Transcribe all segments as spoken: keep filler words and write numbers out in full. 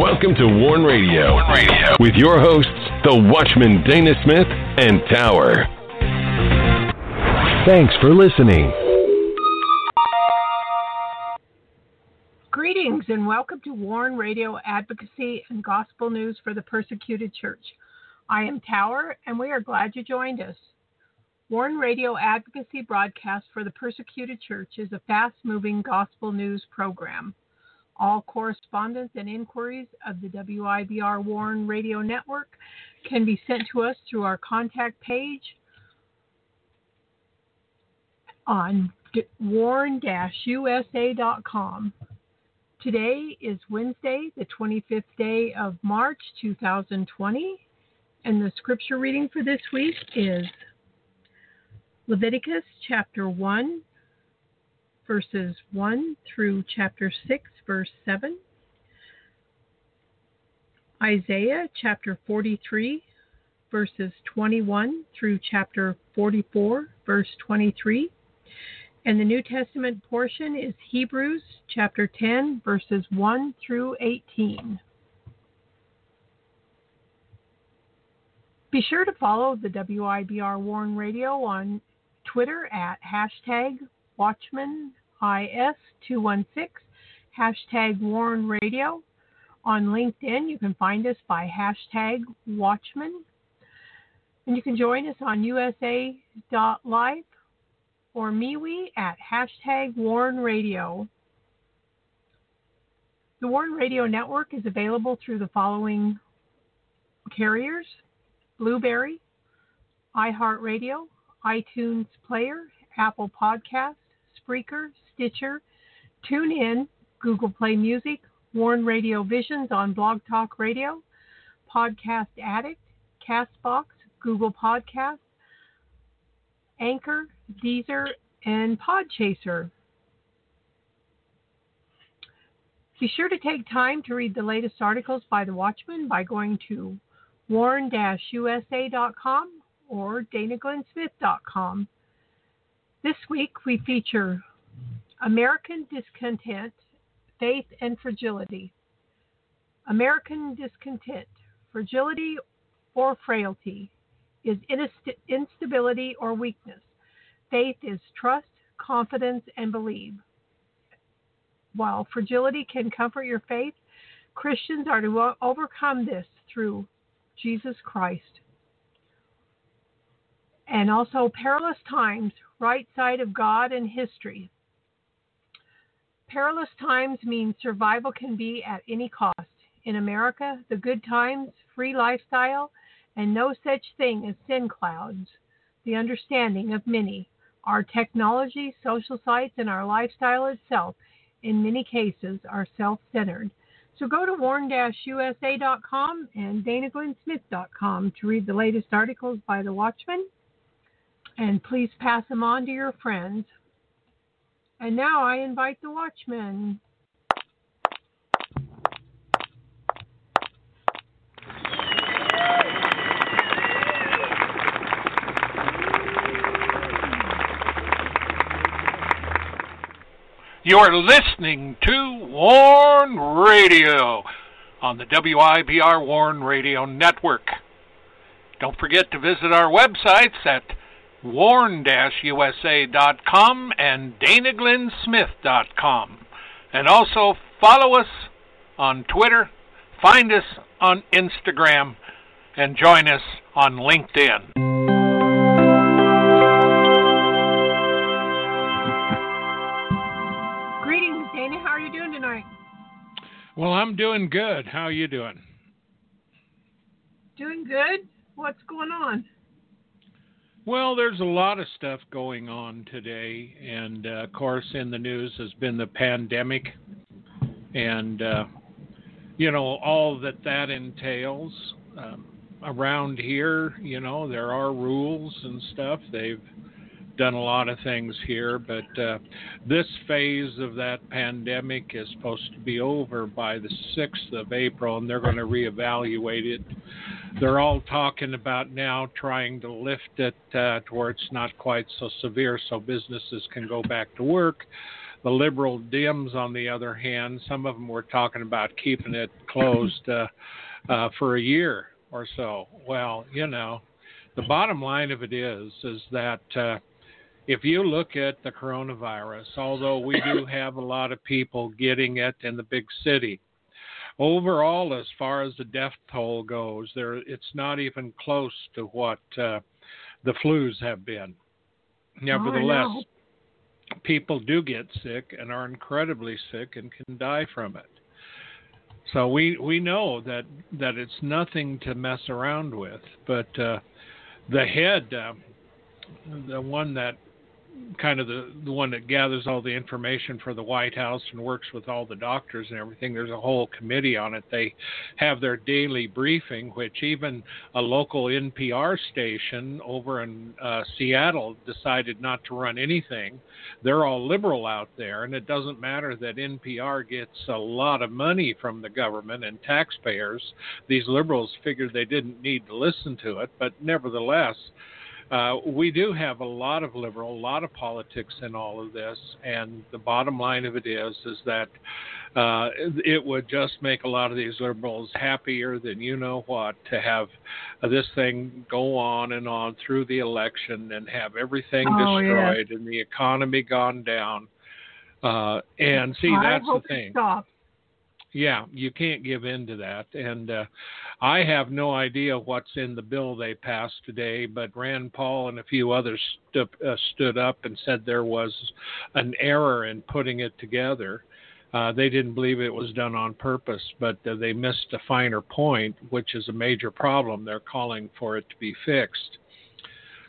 Welcome to WARN Radio, WARN Radio with your hosts, The Watchman Dana Smith and Tower. Thanks for listening. Greetings and welcome to WARN Radio Advocacy and Gospel News for the Persecuted Church. I am Tower and we are glad you joined us. WARN Radio Advocacy Broadcast for the Persecuted Church is a fast-moving gospel news program. All correspondence and inquiries of the W I B R WARN Radio Network can be sent to us through our contact page on warn dash u s a dot com. Today is Wednesday, the twenty-fifth day of March, two thousand twenty, and the scripture reading for this week is Leviticus chapter one, verses one through chapter six, verse seven. Isaiah chapter forty-three, verses twenty-one through chapter forty-four, verse twenty-three. And the New Testament portion is Hebrews chapter ten, verses one through eighteen. Be sure to follow the W I B R WARN Radio on Twitter at hashtag Watchman I S two one six, hashtag WARN Radio. On LinkedIn, you can find us by hashtag Watchman. And you can join us on u s a dot live or MeWe at hashtag WARN Radio. The WARN Radio Network is available through the following carriers: Blueberry, iHeartRadio, iTunes Player, Apple Podcasts, Spreaker, Stitcher, TuneIn, Google Play Music, WARN Radio Visions on Blog Talk Radio, Podcast Addict, Castbox, Google Podcasts, Anchor, Deezer, and Podchaser. Be sure to take time to read the latest articles by The Watchman by going to warn dash u s a dot com or Dana Glenn Smith dot com. This week we feature American Discontent, Faith and Fragility. American Discontent, Fragility or Frailty, is instability or weakness. Faith is trust, confidence, and belief. While fragility can comfort your faith, Christians are to overcome this through Jesus Christ. And also Perilous Times, Right Side of God and History. Perilous times means survival can be at any cost. In America, the good times, free lifestyle, and no such thing as sin clouds, the understanding of many, our technology, social sites, and our lifestyle itself, in many cases, are self-centered. So go to warn dash u s a dot com and Dana Glenn Smith dot com to read the latest articles by The Watchman, and please pass them on to your friends. And now I invite The Watchman. You're listening to WARN Radio on the W I B R WARN Radio Network. Don't forget to visit our websites at warn dash u s a dot com and Dana Glenn Smith dot com. And also follow us on Twitter, find us on Instagram, and join us on LinkedIn. Well, I'm doing good. How are you doing? Doing good. What's going on? Well, there's a lot of stuff going on today. And, uh, of course, in the news has been the pandemic and, uh, you know, all that that entails. Um, around here, you know, there are rules and stuff. They've done a lot of things here, but uh, this phase of that pandemic is supposed to be over by the sixth of April, and they're going to reevaluate it. They're all talking about now trying to lift it uh, to where it's not quite so severe so businesses can go back to work. The liberal Dems, on the other hand, some of them were talking about keeping it closed uh, uh, for a year or so. Well, you know, the bottom line of it is, is that uh, if you look at the coronavirus, although we do have a lot of people getting it in the big city, overall, as far as the death toll goes, there it's not even close to what uh, the flus have been. Nevertheless, oh, no. people do get sick and are incredibly sick and can die from it. So we we know that, that it's nothing to mess around with. But uh, the head, uh, the one that kind of the, the one that gathers all the information for the White House and works with all the doctors and everything, there's a whole committee on it. They have their daily briefing, which even a local N P R station over in uh, Seattle decided not to run anything. They're all liberal out there, and it doesn't matter that N P R gets a lot of money from the government and taxpayers. These liberals figured they didn't need to listen to it, but nevertheless, Uh, we do have a lot of liberal, a lot of politics in all of this, and the bottom line of it is, is that uh, it would just make a lot of these liberals happier than you know what to have uh, this thing go on and on through the election and have everything oh, destroyed yeah. and the economy gone down. Uh, and see, I that's hope the thing. It stops. Yeah, you can't give in to that. And uh, I have no idea what's in the bill they passed today, but Rand Paul and a few others stu- uh, stood up and said there was an error in putting it together. Uh, they didn't believe it was done on purpose, but uh, they missed a finer point, which is a major problem. They're calling for it to be fixed.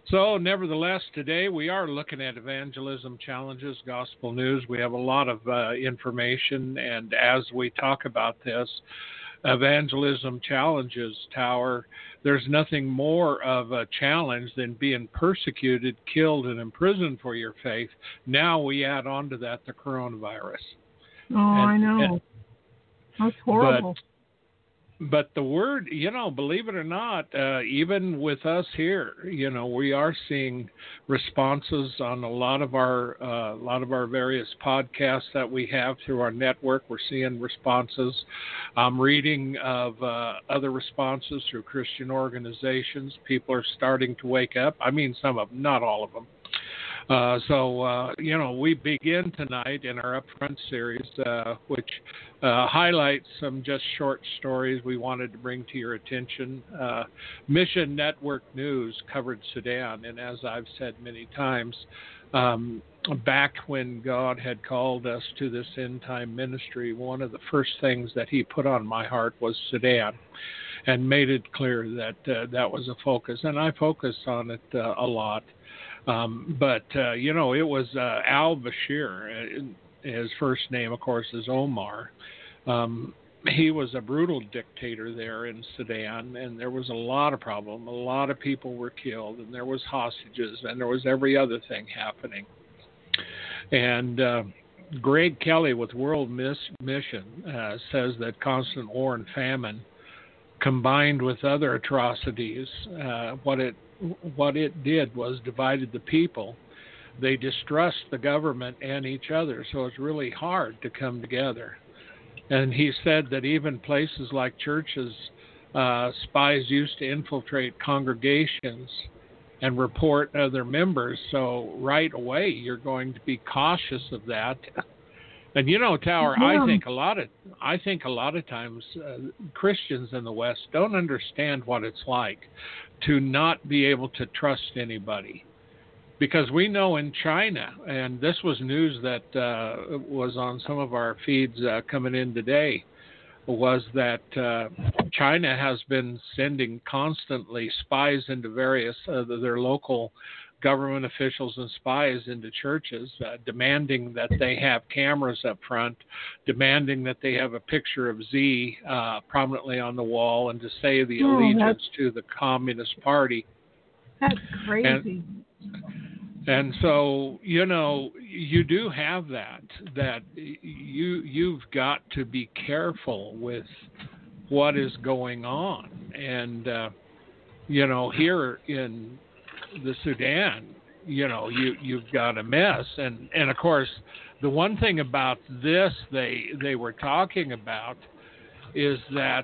So, nevertheless, today we are looking at evangelism challenges, gospel news. We have a lot of uh, information, and as we talk about this, evangelism challenges, Tower, there's nothing more of a challenge than being persecuted, killed, and imprisoned for your faith. Now we add on to that the coronavirus. Oh, and, I know. And, That's horrible. But, But the word, you know, believe it or not, uh, even with us here, you know, we are seeing responses on a lot of our, uh, lot of our various podcasts that we have through our network. We're seeing responses. I'm reading of uh, other responses through Christian organizations. People are starting to wake up. I mean, some of them, not all of them. Uh, so, uh, you know, we begin tonight in our Upfront series, uh, which uh, highlights some just short stories we wanted to bring to your attention. Uh, Mission Network News covered Sudan, and as I've said many times, um, back when God had called us to this end-time ministry, one of the first things that he put on my heart was Sudan, and made it clear that uh, that was a focus, and I focused on it uh, a lot. Um, but, uh, you know, it was uh, Al Bashir. His first name, of course, is Omar. Um, he was a brutal dictator there in Sudan, and there was a lot of problem. A lot of people were killed, and there was hostages, and there was every other thing happening. And uh, Greg Kelly with World Miss- Mission uh, says that constant war and famine, combined with other atrocities, uh, what it What it did was divided the people. They distrust the government and each other, so it's really hard to come together. And he said that even places like churches, uh, spies used to infiltrate congregations and report other members. So right away, you're going to be cautious of that. And you know, Tower, yeah. I think a lot of I think a lot of times uh, Christians in the West don't understand what it's like to not be able to trust anybody, because we know in China, and this was news that uh, was on some of our feeds uh, coming in today, was that uh, China has been sending constantly spies into various uh, their local government officials and spies into churches, uh, demanding that they have cameras up front, demanding that they have a picture of Z uh, prominently on the wall, and to say the oh, allegiance to the Communist Party. That's crazy. And, and so, you know, you do have that, that you, you've got to be careful with what is going on. And, uh, you know, here in the Sudan, you know, you, you've got a mess. And, and of course, the one thing about this they they were talking about is that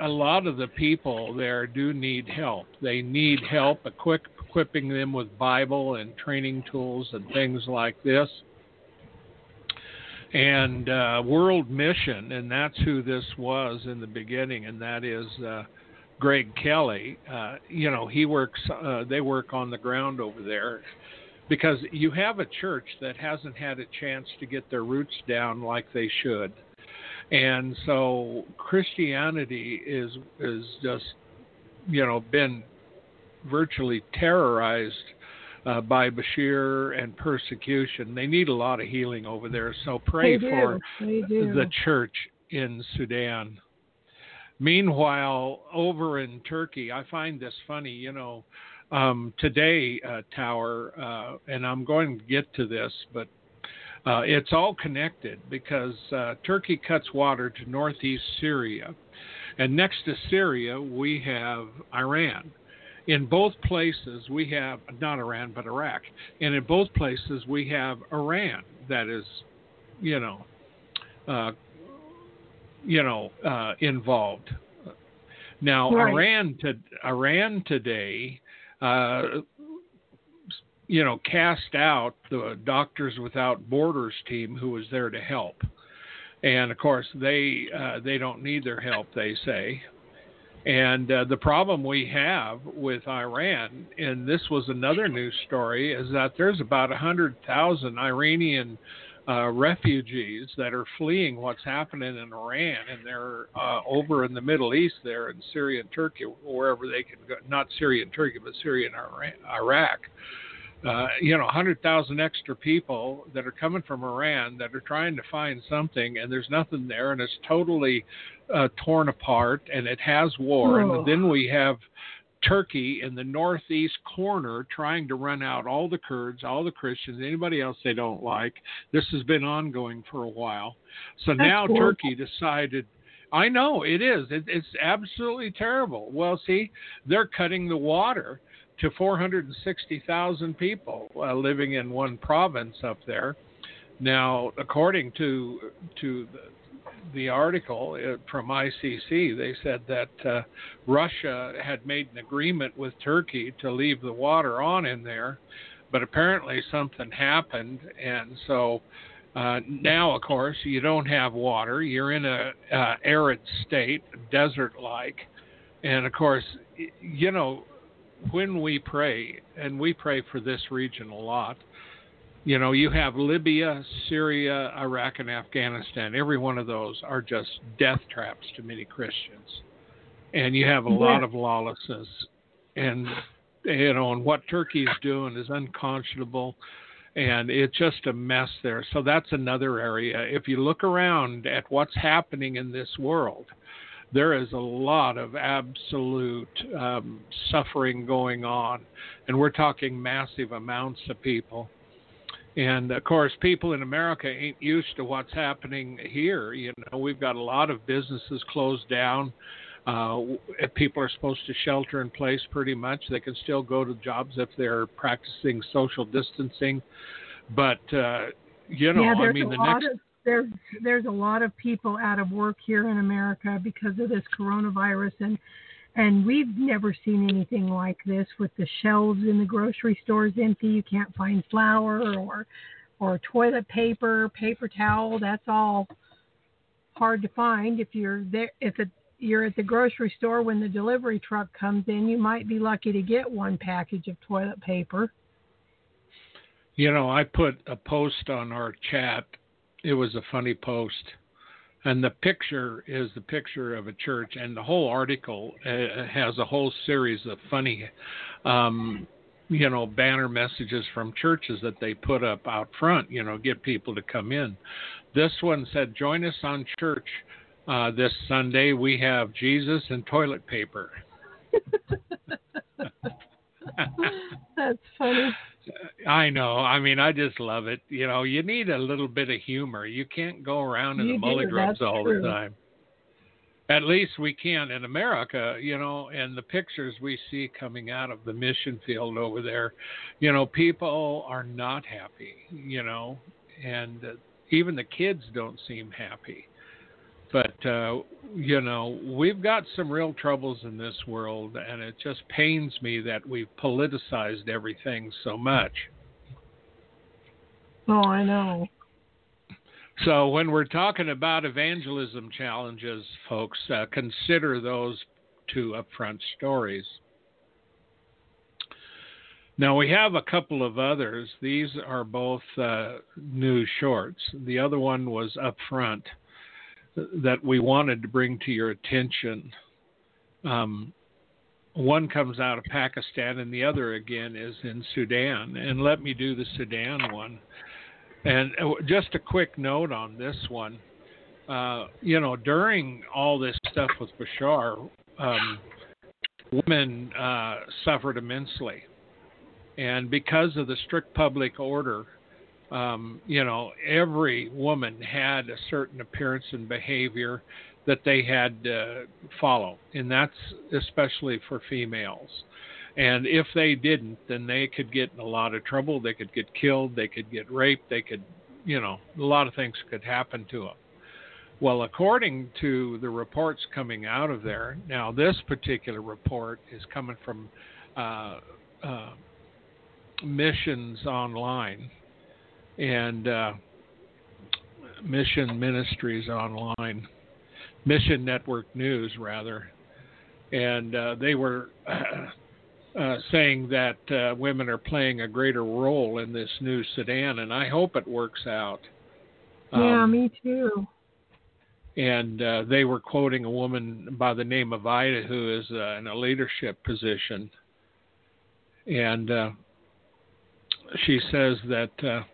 a lot of the people there do need help. They need help, equip, equipping them with Bible and training tools and things like this. And uh, World Mission, and that's who this was in the beginning, and that is uh, Greg Kelly. Uh, you know, he works. Uh, they work on the ground over there because you have a church that hasn't had a chance to get their roots down like they should. And so Christianity is is just, you know, been virtually terrorized uh, by Bashir and persecution. They need a lot of healing over there. So pray for the church in Sudan. Meanwhile, over in Turkey, I find this funny, you know, um, today, uh, Tower, uh, and I'm going to get to this, but Uh, it's all connected because uh, Turkey cuts water to northeast Syria. And next to Syria, we have Iran. In both places, we have, not Iran, but Iraq. And in both places, we have Iran that is, you know, uh, you know, uh, involved. Now, right. Iran, to, Iran today... Uh, you know, cast out the Doctors Without Borders team who was there to help. And, of course, they uh, they don't need their help, they say. And uh, the problem we have with Iran, and this was another news story, is that there's about one hundred thousand Iranian uh, refugees that are fleeing what's happening in Iran, and they're uh, over in the Middle East there in Syria and Turkey, wherever they can go. Not Syria and Turkey, but Syria and Iran, Iraq. Uh, you know, one hundred thousand extra people that are coming from Iran that are trying to find something, and there's nothing there, and it's totally uh, torn apart, and it has war. Whoa. And then we have Turkey in the northeast corner trying to run out all the Kurds, all the Christians, anybody else they don't like. This has been ongoing for a while. So That's now cool. Turkey decided... I know, it is. It, it's absolutely terrible. Well, see, they're cutting the water to four hundred sixty thousand people uh, living in one province up there. Now, according to to the, the article uh, from I C C, they said that uh, Russia had made an agreement with Turkey to leave the water on in there, but apparently something happened, and so uh, now, of course, you don't have water. You're in a uh, arid state, desert-like, and of course, you know, when we pray, and we pray for this region a lot, you know, you have Libya, Syria, Iraq, and Afghanistan. Every one of those are just death traps to many Christians. And you have a lot of lawlessness. And, you know, and what Turkey's doing is unconscionable. And it's just a mess there. So that's another area. If you look around at what's happening in this world, there is a lot of absolute um, suffering going on, and we're talking massive amounts of people. And, of course, people in America ain't used to what's happening here. You know, we've got a lot of businesses closed down. Uh, people are supposed to shelter in place pretty much. They can still go to jobs if they're practicing social distancing. But, uh, you know, yeah, I mean, the next... Of- There's there's a lot of people out of work here in America because of this coronavirus, and and we've never seen anything like this with the shelves in the grocery stores empty. You can't find flour or or toilet paper, paper towel. That's all hard to find. If you're there, if it, you're at the grocery store when the delivery truck comes in, you might be lucky to get one package of toilet paper. You know, I put a post on our chat. It was a funny post, and the picture is the picture of a church, and the whole article uh, has a whole series of funny, um, you know, banner messages from churches that they put up out front, you know, get people to come in. This one said, "Join us on church uh, this Sunday. We have Jesus and toilet paper." That's funny. I know. I mean, I just love it. You know, you need a little bit of humor. You can't go around in you the mully grubs all true. the time. At least we can in America, you know, and the pictures we see coming out of the mission field over there, you know, people are not happy, you know, and even the kids don't seem happy. But, uh, you know, we've got some real troubles in this world, and it just pains me that we've politicized everything so much. Oh, I know. So when we're talking about evangelism challenges, folks, uh, consider those two upfront stories. Now, we have a couple of others. These are both uh, new shorts. The other one was upfront that we wanted to bring to your attention. Um, one comes out of Pakistan, and the other, again, is in Sudan. And let me do the Sudan one. And just a quick note on this one, uh, you know, during all this stuff with Bashar, um, women uh, suffered immensely. And because of the strict public order, um, you know, every woman had a certain appearance and behavior that they had to follow. And that's especially for females. And if they didn't, then they could get in a lot of trouble. They could get killed. They could get raped. They could, you know, a lot of things could happen to them. Well, according to the reports coming out of there, now this particular report is coming from uh, uh, Missions Online and uh, Mission Ministries Online, Mission Network News, rather. And uh, they were... Uh, saying that uh, women are playing a greater role in this new Sudan, and I hope it works out. Um, yeah, me too. And uh, they were quoting a woman by the name of Ida, who is uh, in a leadership position. And uh, she says that uh,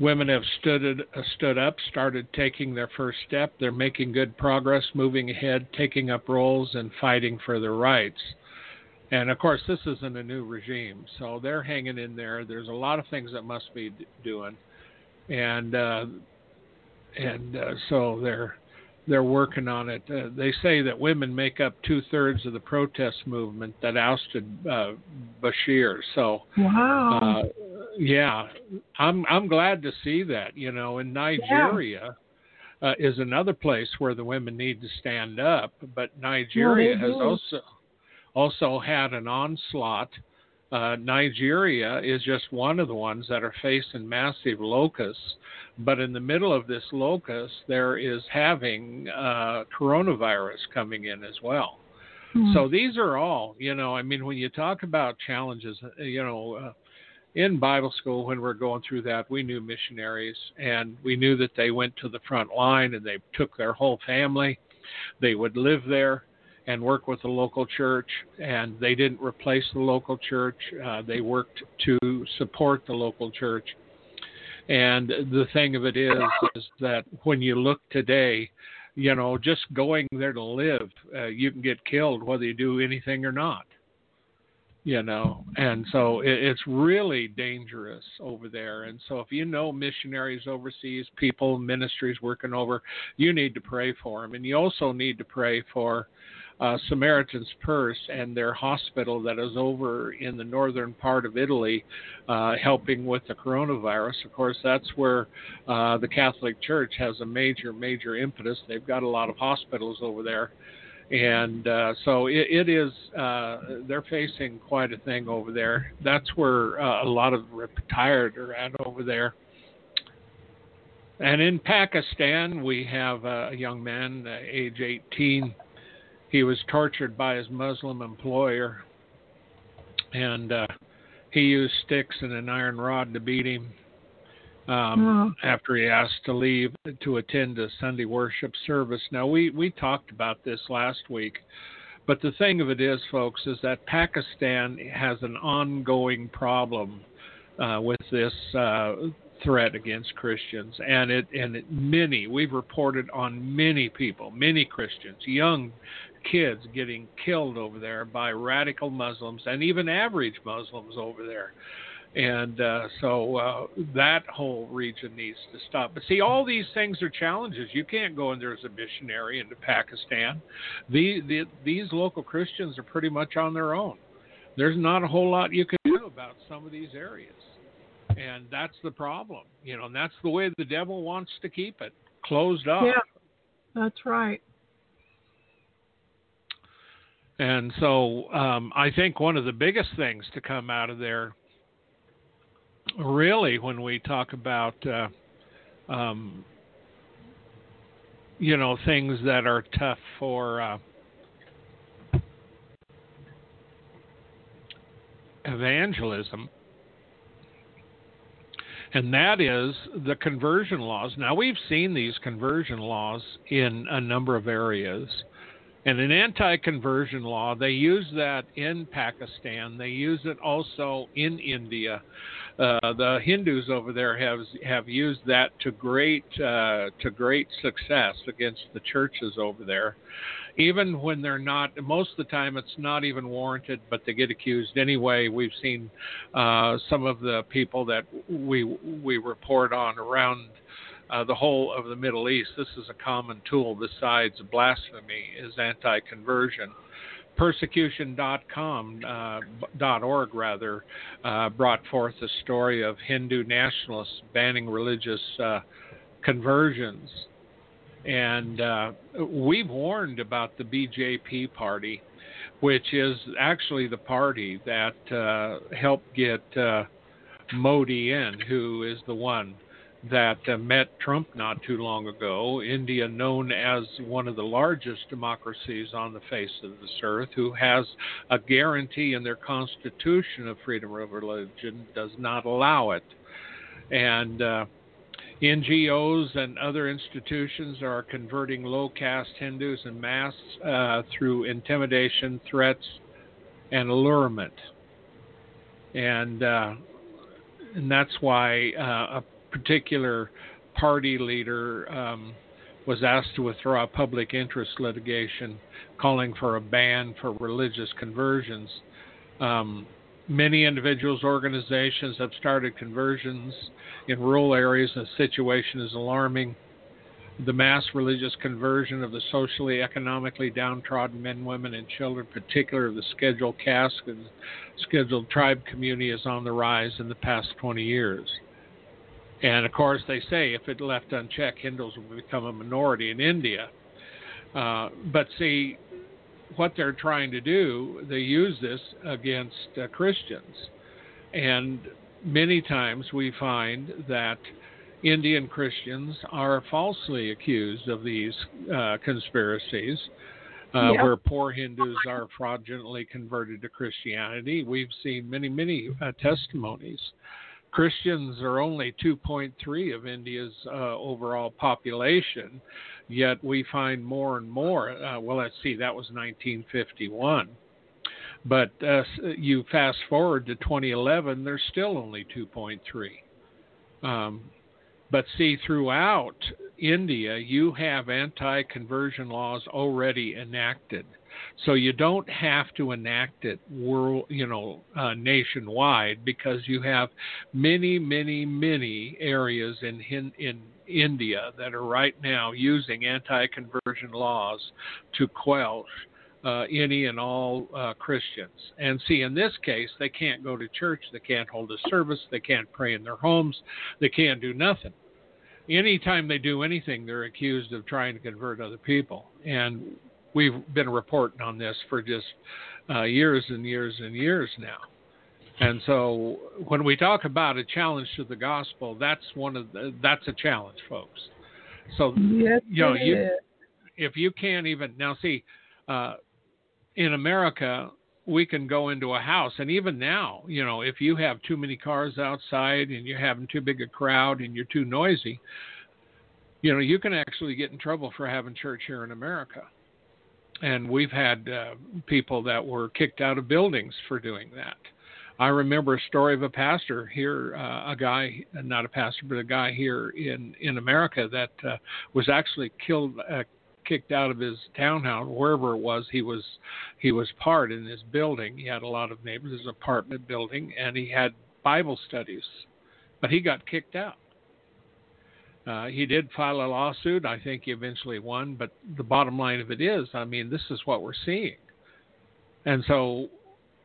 women have stood, uh, stood up, started taking their first step. They're making good progress, moving ahead, taking up roles, and fighting for their rights. And, of course, this isn't a new regime, so they're hanging in there. There's a lot of things that must be d- doing. And uh, and uh, so they're they're working on it. Uh, they say that women make up two-thirds of the protest movement that ousted uh, Bashir. So, wow. Uh, yeah, I'm, I'm glad to see that. You know, in Nigeria yeah. uh, is another place where the women need to stand up, but Nigeria well, has also... also had an onslaught. Uh, Nigeria is just one of the ones that are facing massive locusts. But in the middle of this locust, there is having uh, coronavirus coming in as well. Mm-hmm. So these are all, you know, I mean, when you talk about challenges, you know, uh, in Bible school, when we're going through that, we knew missionaries, and we knew that they went to the front line, and they took their whole family. They would live there and work with the local church, and they didn't replace the local church. Uh, they worked to support the local church. And the thing of it is, is that when you look today, you know, just going there to live, uh, you can get killed whether you do anything or not, you know. And so it, it's really dangerous over there. And so if you know missionaries overseas, people, ministries working over, you need to pray for them. And you also need to pray for Uh, Samaritan's Purse and their hospital that is over in the northern part of Italy uh, helping with the coronavirus. Of course, that's where uh, the Catholic Church has a major, major impetus. They've got a lot of hospitals over there. And uh, so it, it is, uh, they're facing quite a thing over there. That's where uh, a lot of retired are at over there. And in Pakistan, we have a young man, uh, age eighteen, he was tortured by his Muslim employer, and uh, he used sticks and an iron rod to beat him um, oh. after he asked to leave to attend a Sunday worship service. Now, we, we talked about this last week, but the thing of it is, folks, is that Pakistan has an ongoing problem uh, with this uh, threat against Christians, and it and it, many, we've reported on many people, many Christians, young kids getting killed over there by radical Muslims and even average Muslims over there. And uh, so uh, that whole region needs to stop. But see, all these things are challenges. You can't go in there as a missionary into Pakistan. The, the, these local Christians are pretty much on their own. There's not a whole lot you can do about some of these areas. And that's the problem, you know, and that's the way the devil wants to keep it, closed off. Yeah, that's right. And so um, I think one of the biggest things to come out of there, really, when we talk about, uh, um, you know, things that are tough for uh, evangelism, and that is the conversion laws. Now, we've seen these conversion laws in a number of areas. And an anti-conversion law, they use that in Pakistan. They use it also in India. Uh, the Hindus over there have have used that to great uh, to great success against the churches over there. Even when they're not, most of the time it's not even warranted, but they get accused anyway. We've seen uh, some of the people that we we report on around Uh, the whole of the Middle East. This is a common tool besides blasphemy, is anti-conversion. Persecution dot com, uh, dot org rather, uh, brought forth a story of Hindu nationalists banning religious uh, conversions. And uh, we've warned about the B J P party, which is actually the party that uh, helped get uh, Modi in, who is the one that uh, met Trump not too long ago. India, known as one of the largest democracies on the face of this earth, who has a guarantee in their constitution of freedom of religion, does not allow it. And uh, N G Os and other institutions are converting low-caste Hindus en masse uh, through intimidation, threats, and allurement. And, uh, and that's why uh, a particular party leader um, was asked to withdraw public interest litigation calling for a ban for religious conversions. Um, many individuals, organizations have started conversions in rural areas. The situation is alarming. The mass religious conversion of the socially, economically downtrodden men, women, and children, particularly of the scheduled caste and scheduled tribe community, is on the rise in the past twenty years. And, of course, they say if it left unchecked, Hindus will become a minority in India. Uh, but, see, what they're trying to do, they use this against uh, Christians. And many times we find that Indian Christians are falsely accused of these uh, conspiracies, uh, yeah. where poor Hindus are fraudulently converted to Christianity. We've seen many, many uh, testimonies. Christians are only two point three of India's uh, overall population, yet we find more and more. Uh, well, let's see, that was nineteen fifty-one. But uh, you fast forward to twenty eleven, there's still only two point three. Um, but see, throughout India, you have anti-conversion laws already enacted. So you don't have to enact it world, you know, uh, nationwide, because you have many, many, many areas in, in in India that are right now using anti-conversion laws to quell uh, any and all uh, Christians. And see, in this case, they can't go to church, they can't hold a service, they can't pray in their homes, they can't do nothing. Anytime they do anything, they're accused of trying to convert other people. And we've been reporting on this for just uh, years and years and years now. And so when we talk about a challenge to the gospel, that's one of the, that's a challenge, folks. So, yes, you know, you, if you can't even, now see, uh, in America, we can go into a house, and even now, you know, if you have too many cars outside and you're having too big a crowd and you're too noisy, you know, you can actually get in trouble for having church here in America. And we've had uh, people that were kicked out of buildings for doing that. I remember a story of a pastor here, uh, a guy, not a pastor, but a guy here in, in America that uh, was actually killed, uh, kicked out of his townhouse, wherever it was he was he was part in this building. He had a lot of neighbors, his apartment building, and he had Bible studies, but he got kicked out. Uh, he did file a lawsuit. I think he eventually won, but the bottom line of it is, I mean, this is what we're seeing. And so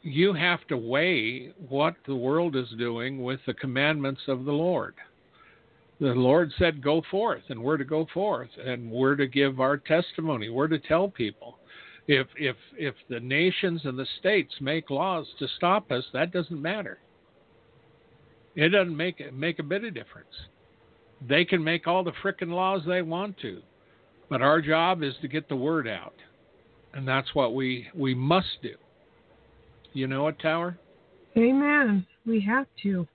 you have to weigh what the world is doing with the commandments of the Lord. The Lord said, go forth, and we're to go forth, and we're to give our testimony. We're to tell people. If if if the nations and the states make laws to stop us, that doesn't matter. It doesn't make make a bit of difference. They can make all the frickin' laws they want to, but our job is to get the word out, and that's what we we must do. You know what, Tower? Amen. We have to.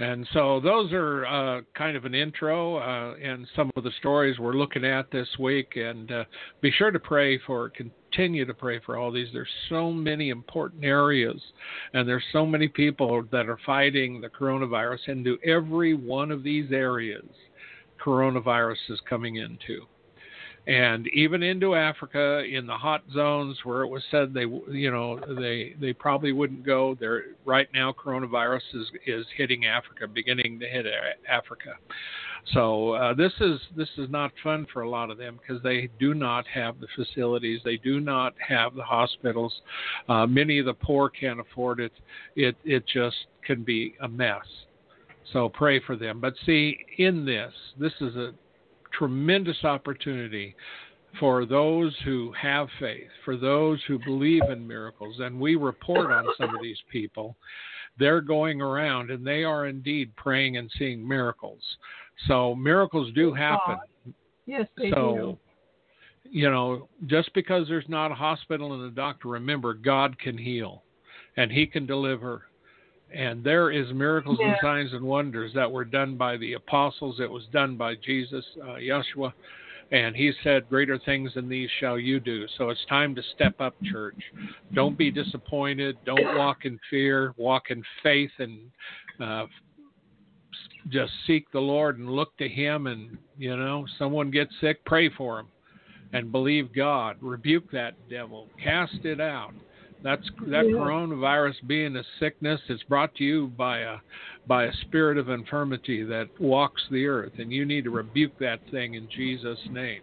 And so those are uh, kind of an intro uh, and some of the stories we're looking at this week. And uh, be sure to pray for, continue to pray for all these. There's so many important areas, and there's so many people that are fighting the coronavirus. Into every one of these areas, coronavirus is coming into. And even into Africa, in the hot zones where it was said they, you know, they they probably wouldn't go there. Right now, coronavirus is, is hitting Africa, beginning to hit Africa. So uh, this is this is not fun for a lot of them because they do not have the facilities, they do not have the hospitals. Uh, many of the poor can't afford it. It it just can be a mess. So pray for them. But see, in this, this is a tremendous opportunity for those who have faith, for those who believe in miracles. And we report on some of these people. They're going around, and they are indeed praying and seeing miracles. So miracles do happen. Yes, they do. You know, just because there's not a hospital and a doctor, remember, God can heal, and he can deliver. And there is miracles yeah. and signs and wonders that were done by the apostles. It was done by Jesus, uh, Yeshua. And he said, greater things than these shall you do. So it's time to step up, church. Don't be disappointed. Don't walk in fear. Walk in faith, and uh, just seek the Lord and look to him. And, you know, someone gets sick, pray for him and believe God. Rebuke that devil. Cast it out. That's that yeah. coronavirus being a sickness. It's brought to you by a by a spirit of infirmity that walks the earth, and you need to rebuke that thing in Jesus' name.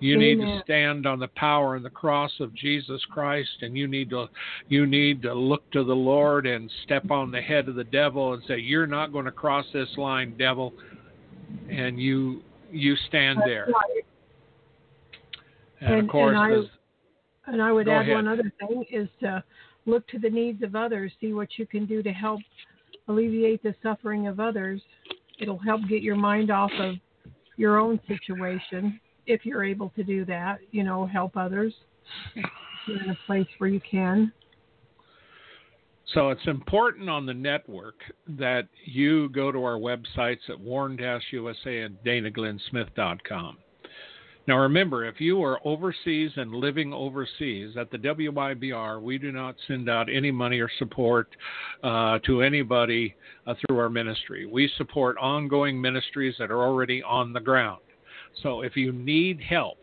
You Amen. Need to stand on the power and the cross of Jesus Christ, and you need to you need to look to the Lord and step on the head of the devil and say, "You're not going to cross this line, devil," and you you stand That's there. Right. And, and of course. And I, And I would Go add ahead. One other thing is to look to the needs of others, see what you can do to help alleviate the suffering of others. It'll help get your mind off of your own situation if you're able to do that, you know, help others in a place where you can. So it's important on the network that you go to our websites at warn dash u s a and Dana Glenn Smith dot com. Now, remember, if you are overseas and living overseas, at the W I B R, we do not send out any money or support uh, to anybody uh, through our ministry. We support ongoing ministries that are already on the ground. So if you need help,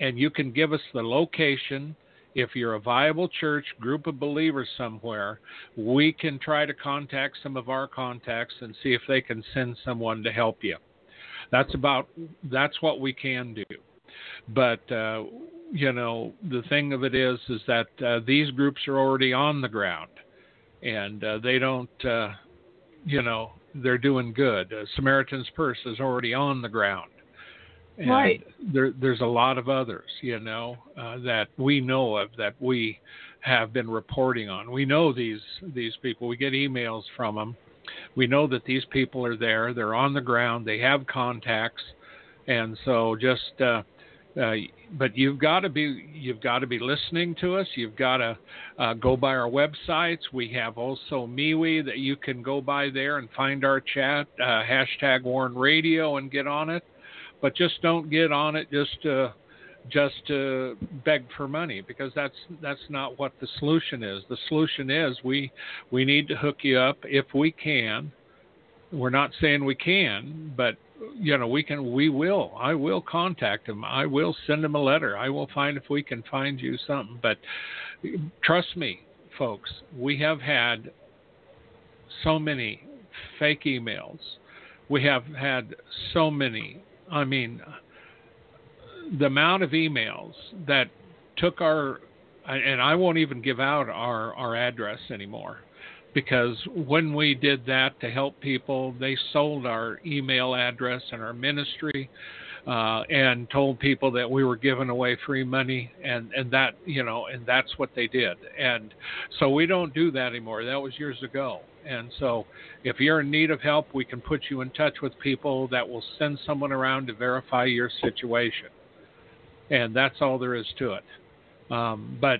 and you can give us the location, if you're a viable church, group of believers somewhere, we can try to contact some of our contacts and see if they can send someone to help you. That's about, that's what we can do. But, uh, you know, the thing of it is, is that uh, these groups are already on the ground, and uh, they don't, uh, you know, they're doing good. Uh, Samaritan's Purse is already on the ground. And right. There, there's a lot of others, you know, uh, that we know of, that we have been reporting on. We know these, these people. We get emails from them. We know that these people are there. They're on the ground. They have contacts, and so just. Uh, uh, but you've got to be. You've got to be listening to us. You've got to uh, go by our websites. We have also MeWe that you can go by there and find our chat uh, hashtag Warn Radio and get on it. But just don't get on it just to just to beg for money, because that's that's not what the solution is. The solution is we we need to hook you up if we can. We're not saying we can, but you know we can. We will. I will contact them. I will send them a letter. I will find if we can find you something. But trust me, folks, we have had so many fake emails. We have had so many. I mean, the amount of emails that took our, and I won't even give out our, our address anymore, because when we did that to help people, they sold our email address and our ministry, uh, and told people that we were giving away free money, and, and that, you know, and that's what they did. And so we don't do that anymore. That was years ago. And so if you're in need of help, we can put you in touch with people that will send someone around to verify your situation. And that's all there is to it. Um, but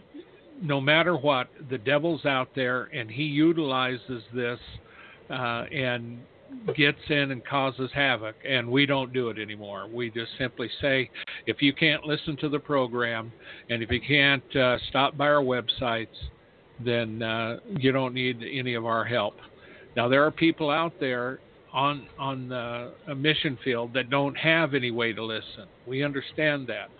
no matter what, the devil's out there, and he utilizes this uh, and gets in and causes havoc, and we don't do it anymore. We just simply say, if you can't listen to the program, and if you can't uh, stop by our websites, then uh, you don't need any of our help. Now, there are people out there on on the mission field that don't have any way to listen. We understand that.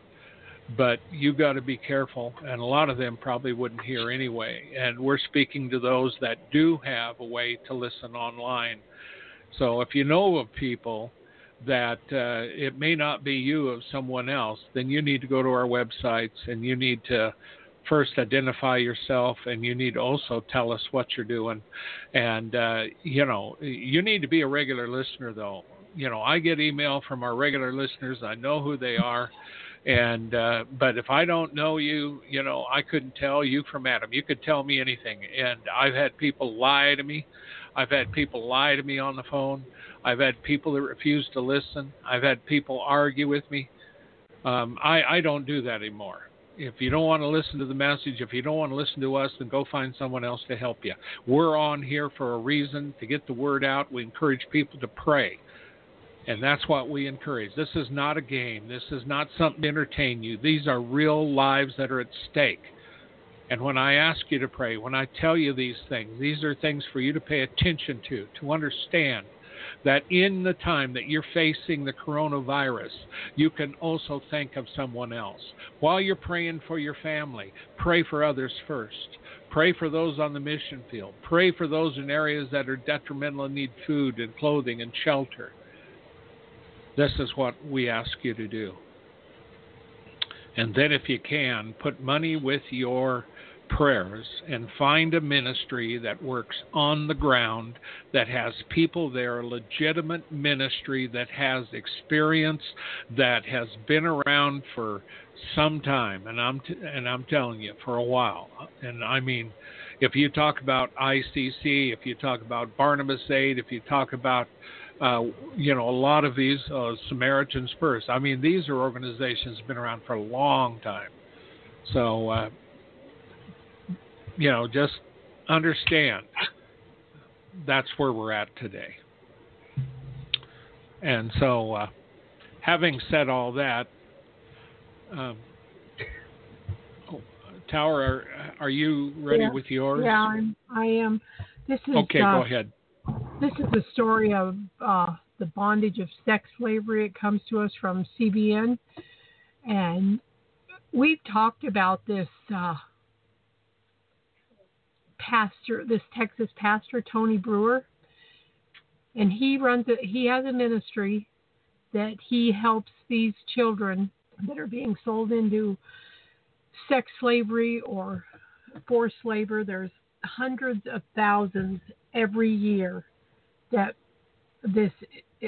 But you got to be careful, and a lot of them probably wouldn't hear anyway. And we're speaking to those that do have a way to listen online. So if you know of people that uh, it may not be you of someone else, then you need to go to our websites, and you need to first identify yourself, and you need to also tell us what you're doing. And, uh, you know, you need to be a regular listener, though. You know, I get email from our regular listeners. I know who they are. And, uh, but if I don't know you, you know, I couldn't tell you from Adam. You could tell me anything. And I've had people lie to me. I've had people lie to me on the phone. I've had people that refuse to listen. I've had people argue with me. Um, I, I don't do that anymore. If you don't want to listen to the message, if you don't want to listen to us, then go find someone else to help you. We're on here for a reason, to get the word out. We encourage people to pray. And that's what we encourage. This is not a game. This is not something to entertain you. These are real lives that are at stake. And when I ask you to pray, when I tell you these things, these are things for you to pay attention to, to understand that in the time that you're facing the coronavirus, you can also think of someone else. While you're praying for your family, pray for others first. Pray for those on the mission field. Pray for those in areas that are detrimental and need food and clothing and shelter. This is what we ask you to do. And then if you can, put money with your prayers and find a ministry that works on the ground, that has people there, a legitimate ministry that has experience, that has been around for some time. And I'm t- and I'm telling you, for a while. And I mean, if you talk about I C C, if you talk about Barnabas Aid, if you talk about Uh, you know, a lot of these, uh, Samaritan's Purse. I mean, these are organizations been around for a long time. So, uh, you know, just understand that's where we're at today. And so, uh, having said all that, um, oh, Tower, are, are you ready yeah. with yours? Yeah, I'm, I am. This is okay. Uh, go ahead. This is the story of uh, the bondage of sex slavery. It comes to us from C B N. And we've talked about this uh, pastor, this Texas pastor, Tony Brewer. And he runs a, he has a ministry that he helps these children that are being sold into sex slavery or forced labor. There's hundreds of thousands every year that this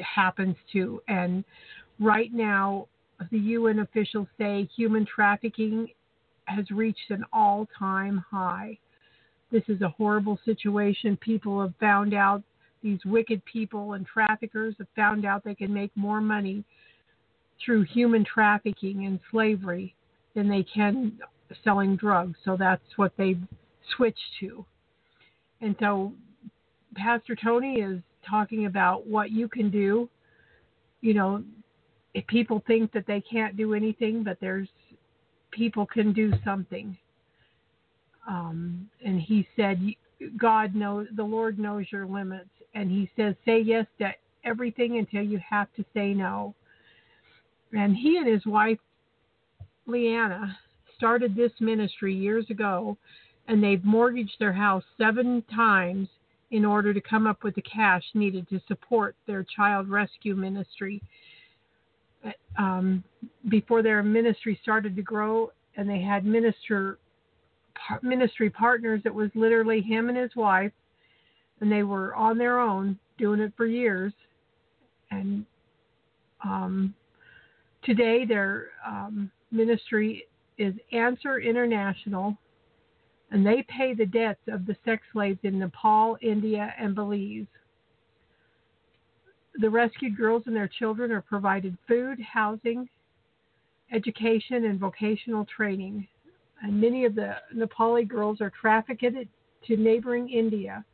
happens to. And right now, the U N officials say human trafficking has reached an all-time high. This is a horrible situation. People have found out, these wicked people and traffickers have found out they can make more money through human trafficking and slavery than they can selling drugs. So that's what they've switched to. And so Pastor Tony is talking about what you can do. You know, if people think that they can't do anything, but there's people can do something. Um, and he said, God knows, the Lord knows your limits. And he says, say yes to everything until you have to say no. And he and his wife, Leanna, started this ministry years ago, and they've mortgaged their house seven times in order to come up with the cash needed to support their child rescue ministry. Um, before their ministry started to grow, and they had minister par- ministry partners, it was literally him and his wife, and they were on their own doing it for years. And um, today their um, ministry is Answer International, and they pay the debts of the sex slaves in Nepal, India, and Belize. The rescued girls and their children are provided food, housing, education, and vocational training. And many of the Nepali girls are trafficked to neighboring India.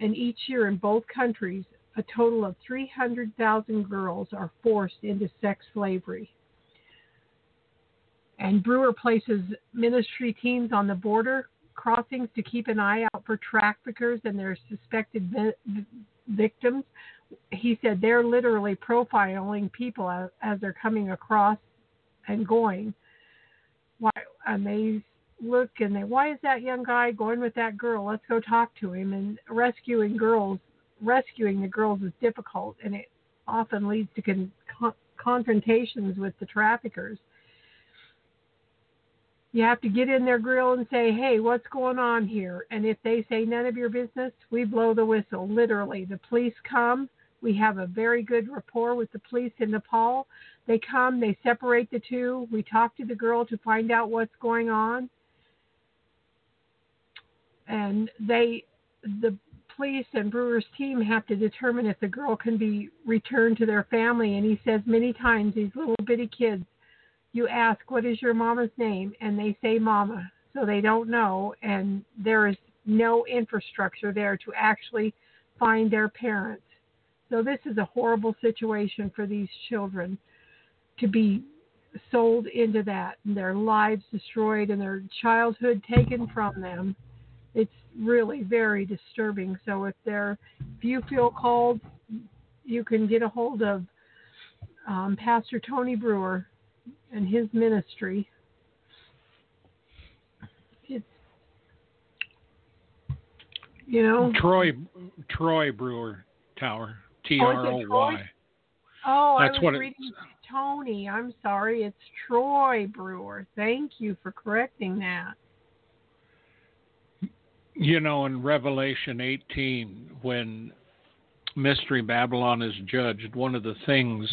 And each year in both countries, a total of three hundred thousand girls are forced into sex slavery. And Brewer places ministry teams on the border crossings to keep an eye out for traffickers and their suspected vi- victims. He said they're literally profiling people as, as they're coming across and going. Why? And they look and they, why is that young guy going with that girl? Let's go talk to him. And rescuing girls, rescuing the girls is difficult, and it often leads to con- con- confrontations with the traffickers. You have to get in their grill and say, hey, what's going on here? And if they say none of your business, we blow the whistle, literally. The police come. We have a very good rapport with the police in Nepal. They come. They separate the two. We talk to the girl to find out what's going on. And they, the police and Brewer's team have to determine if the girl can be returned to their family. And he says many times these little bitty kids, you ask, what is your mama's name? And they say mama. So they don't know. And there is no infrastructure there to actually find their parents. So this is a horrible situation for these children to be sold into that, and their lives destroyed and their childhood taken from them. It's really very disturbing. So if they're, if you feel called, you can get a hold of um, Pastor Tony Brewer and his ministry. It's, you know, Troy Troy Brewer Tower, T R O Y. Oh, that's I was what reading it's, Tony. I'm sorry, it's Troy Brewer. Thank you for correcting that. You know, in Revelation eighteen, when Mystery Babylon is judged, one of the things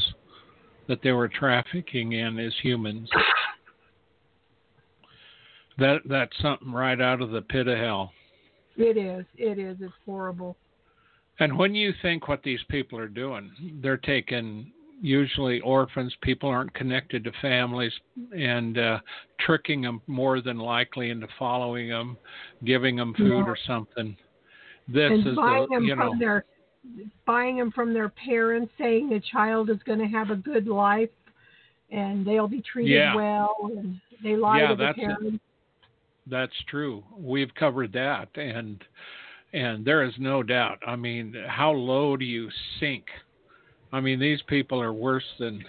that they were trafficking in as humans. That that's something right out of the pit of hell. It is. It is. It's horrible. And when you think what these people are doing, they're taking usually orphans, people aren't connected to families, and uh, tricking them more than likely into following them, giving them food yeah. or something. This and is the, them you know. From their- buying them from their parents, saying the child is going to have a good life and they'll be treated yeah. well, and they lie yeah, to the parents. It. That's true. We've covered that, and and there is no doubt. I mean, how low do you sink? I mean, these people are worse than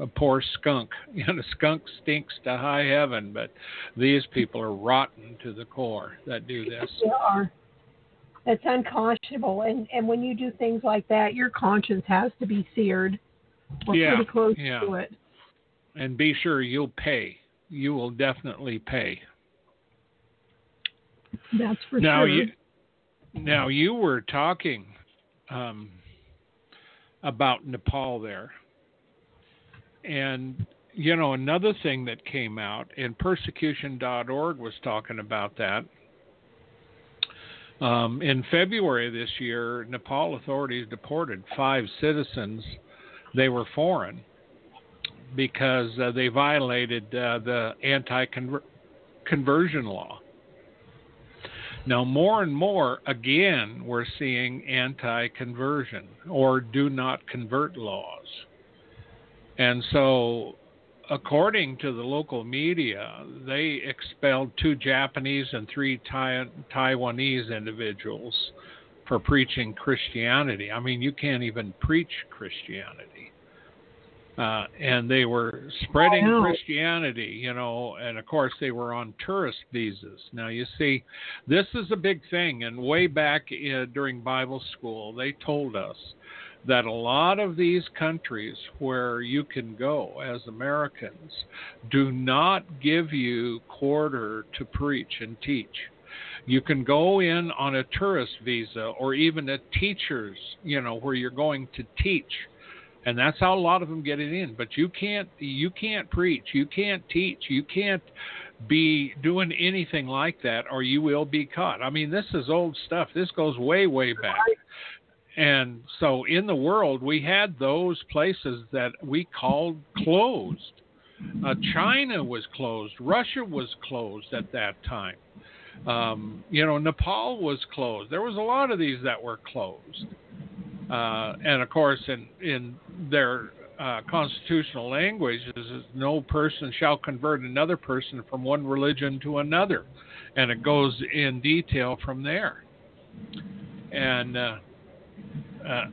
a poor skunk. You know, skunk stinks to high heaven, but these people are rotten to the core that do this. They are. It's unconscionable, and, and when you do things like that, your conscience has to be seared or yeah, pretty close yeah. to it. And be sure you'll pay. You will definitely pay. That's for now, sure. You, now, you were talking um, about Nepal there. And, you know, another thing that came out, and persecution dot org was talking about that. Um, in February of this year, Nepal authorities deported five citizens. They were foreign because uh, they violated uh, the anti-conversion law. Now, more and more, again, we're seeing anti-conversion or do not convert laws. And so, according to the local media, they expelled two Japanese and three Thai- Taiwanese individuals for preaching Christianity. I mean, you can't even preach Christianity. Uh, and they were spreading oh, no. Christianity, you know, and of course they were on tourist visas. Now, you see, this is a big thing. And way back uh, during Bible school, they told us that a lot of these countries where you can go as Americans do not give you quarter to preach and teach. You can go in on a tourist visa or even a teacher's, you know, where you're going to teach. And that's how a lot of them get it in. But you can't you can't preach, you can't teach, you can't be doing anything like that, or you will be caught. I mean, this is old stuff. This goes way, way back. And so in the world, we had those places that we called closed. Uh, China was closed. Russia was closed at that time. Um, you know, Nepal was closed. There was a lot of these that were closed. Uh, and, of course, in, in their uh, constitutional language, is no person shall convert another person from one religion to another. And it goes in detail from there. And uh, uh,